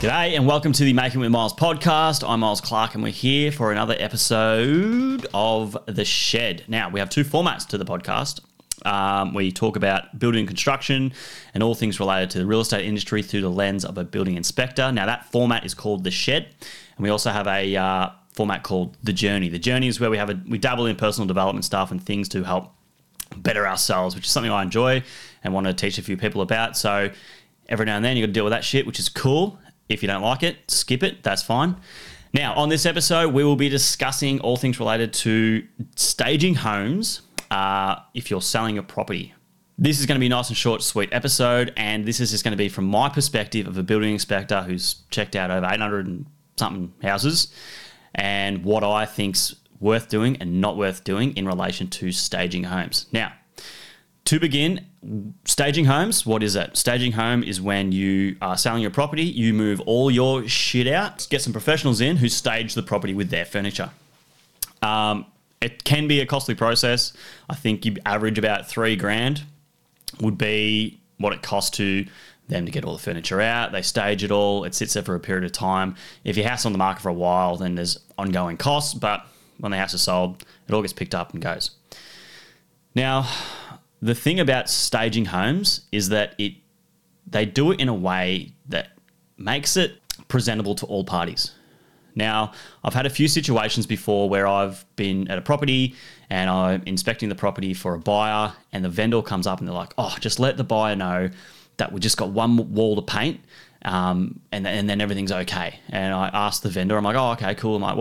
G'day and welcome to the Making it with Myles podcast. I'm Myles Clark and we're here for another episode of The Shed. Now, we have two formats to the podcast. We talk about building and construction and all things related to the real estate industry through the lens of a building inspector. Now, that format is called The Shed, and we also have a format called The Journey. The Journey is where we dabble in personal development stuff and things to help better ourselves, which is something I enjoy and want to teach a few people about. So every now and then you got to deal with that shit, which is cool. If you don't like it, skip it. That's fine. Now, on this episode, we will be discussing all things related to staging homes if you're selling a property. This is going to be a nice and short, sweet episode, and this is just going to be from my perspective of a building inspector who's checked out over 800 and something houses and what I think's worth doing and not worth doing in relation to staging homes. Now, to begin, staging homes, what is it? Staging home is when you are selling your property, you move all your shit out, get some professionals in who stage the property with their furniture. It can be a costly process. I think you average about $3,000 would be what it costs to them to get all the furniture out. They stage it all. It sits there for a period of time. If your house is on the market for a while, then there's ongoing costs, but when the house is sold, it all gets picked up and goes. Now, the thing about staging homes is that they do it in a way that makes it presentable to all parties. Now, I've had a few situations before where I've been at a property and I'm inspecting the property for a buyer and the vendor comes up and they're like, oh, just let the buyer know that we just got one wall to paint and then everything's okay. And I asked the vendor, I'm like, oh, okay, cool. I'm like,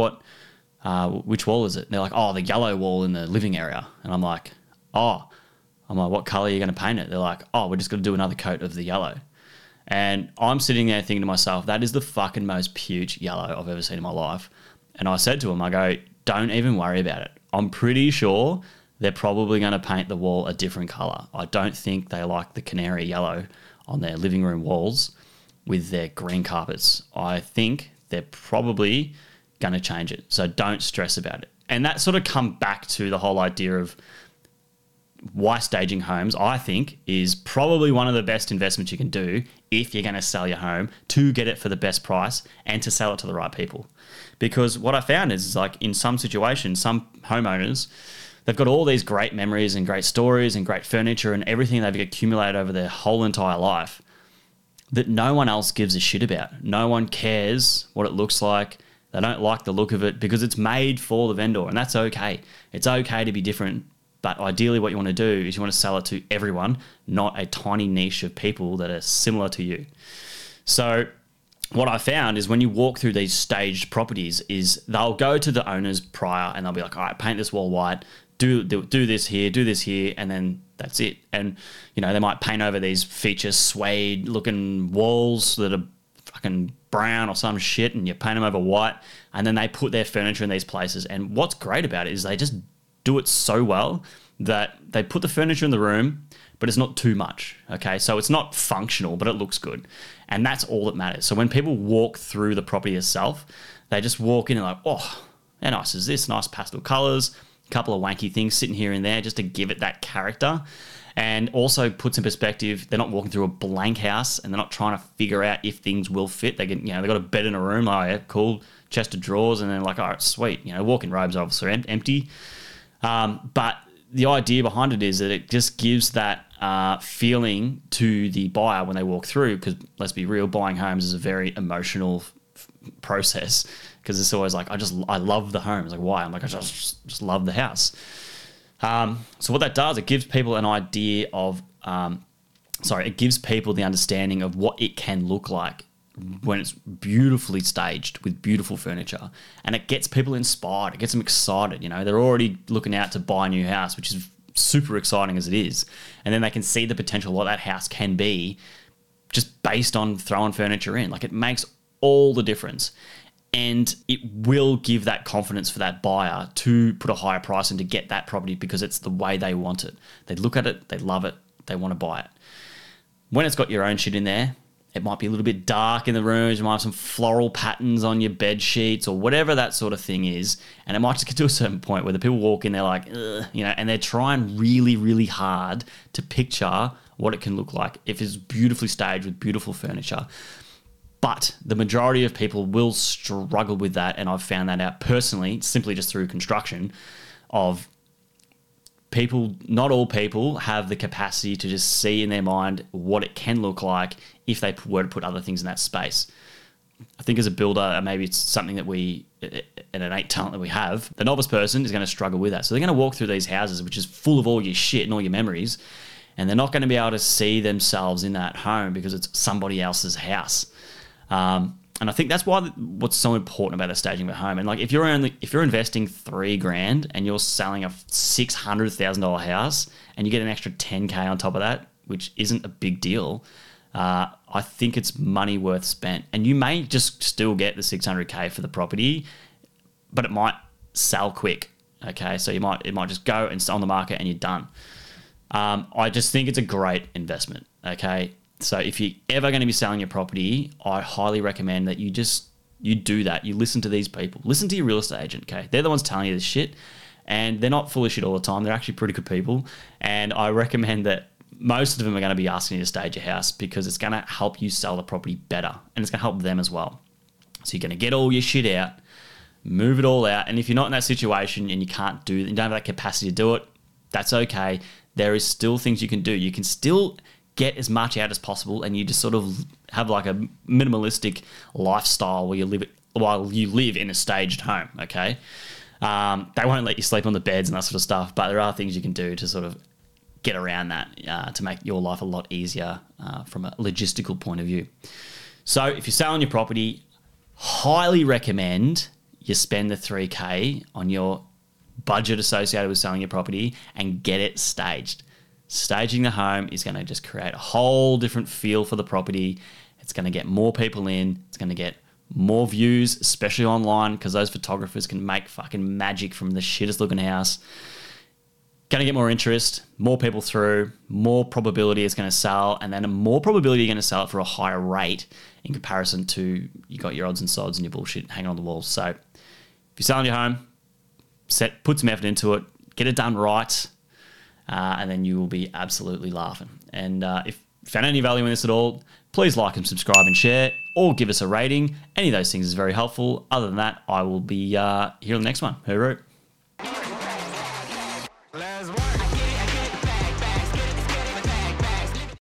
what? Which wall is it? And they're like, oh, the yellow wall in the living area. And I'm like, what color are you going to paint it? They're like, oh, we're just going to do another coat of the yellow. And I'm sitting there thinking to myself, that is the fucking most putrid yellow I've ever seen in my life. And I said to him, I go, don't even worry about it. I'm pretty sure they're probably going to paint the wall a different color. I don't think they like the canary yellow on their living room walls with their green carpets. I think they're probably going to change it. So don't stress about it. And that sort of come back to the whole idea of why staging homes, I think, is probably one of the best investments you can do if you're going to sell your home, to get it for the best price and to sell it to the right people. Because what I found is like in some situations, some homeowners, they've got all these great memories and great stories and great furniture and everything they've accumulated over their whole entire life that no one else gives a shit about. No one cares what it looks like. They don't like the look of it because it's made for the vendor, and that's okay. It's okay to be different. But ideally what you want to do is you want to sell it to everyone, not a tiny niche of people that are similar to you. So what I found is when you walk through these staged properties is they'll go to the owners prior and they'll be like, all right, paint this wall white, do this here, and then that's it. And, you know, they might paint over these feature suede looking walls that are fucking brown or some shit, and you paint them over white, and then they put their furniture in these places. And what's great about it is they just do it so well that they put the furniture in the room, but it's not too much, okay? So it's not functional, but it looks good. And that's all that matters. So when people walk through the property itself, they just walk in and like, oh, how nice is this? Nice pastel colors, a couple of wanky things sitting here and there just to give it that character. And also puts in perspective, they're not walking through a blank house and they're not trying to figure out if things will fit. They can, you know, they've got a bed in a room, oh yeah, cool, chest of drawers, and then like, all right, sweet. You know, walk-in robes are obviously empty. But the idea behind it is that it just gives that feeling to the buyer when they walk through, because let's be real, buying homes is a very emotional process, because it's always like, I love the home. It's like, why? I'm like, I just love the house. So what that does, it gives people an idea of, it gives people the understanding of what it can look like when it's beautifully staged with beautiful furniture, and it gets people inspired. It gets them excited. You know, they're already looking out to buy a new house, which is super exciting as it is. And then they can see the potential what that house can be just based on throwing furniture in. Like, it makes all the difference, and it will give that confidence for that buyer to put a higher price in to get that property because it's the way they want it. They look at it, they love it, they want to buy it. When it's got your own shit in there, it might be a little bit dark in the rooms. You might have some floral patterns on your bed sheets or whatever that sort of thing is. And it might just get to a certain point where the people walk in, they're like, ugh, you know, and they're trying really, really hard to picture what it can look like if it's beautifully staged with beautiful furniture. But the majority of people will struggle with that, and I've found that out personally, simply just through construction, of people, not all people have the capacity to just see in their mind what it can look like if they were to put other things in that space. I think as a builder, maybe it's something that an innate talent that we have. The novice person is going to struggle with that. So they're going to walk through these houses, which is full of all your shit and all your memories, and they're not going to be able to see themselves in that home because it's somebody else's house. And I think that's why what's so important about the staging of a home. And like, if you're investing $3,000 and you're selling a $600,000 house and you get an extra $10K on top of that, which isn't a big deal, I think it's money worth spent. And you may just still get the $600K for the property, but it might sell quick. Okay, so it might just go and sell on the market and you're done. I just think it's a great investment. Okay. So if you're ever going to be selling your property, I highly recommend that you do that. You listen to these people. Listen to your real estate agent, okay? They're the ones telling you this shit, and they're not full of shit all the time. They're actually pretty good people, and I recommend that most of them are going to be asking you to stage your house because it's going to help you sell the property better, and it's going to help them as well. So you're going to get all your shit out, move it all out, and if you're not in that situation and you don't have that capacity to do it, that's okay. There is still things you can do. You can still get as much out as possible, and you just sort of have like a minimalistic lifestyle where you live in a staged home, okay? They won't let you sleep on the beds and that sort of stuff, but there are things you can do to sort of get around that to make your life a lot easier from a logistical point of view. So if you're selling your property, highly recommend you spend the $3,000 on your budget associated with selling your property and get it staged. Staging the home is going to just create a whole different feel for the property. It's going to get more people in. It's going to get more views, especially online, because those photographers can make fucking magic from the shittest looking house. Going to get more interest, more people through, more probability it's going to sell, and then a more probability you're going to sell it for a higher rate in comparison to you got your odds and sods and your bullshit hanging on the walls. So if you're selling your home, put some effort into it, get it done right. And then you will be absolutely laughing. And if you found any value in this at all, please like and subscribe and share, or give us a rating. Any of those things is very helpful. Other than that, I will be here on the next one. Hooroo.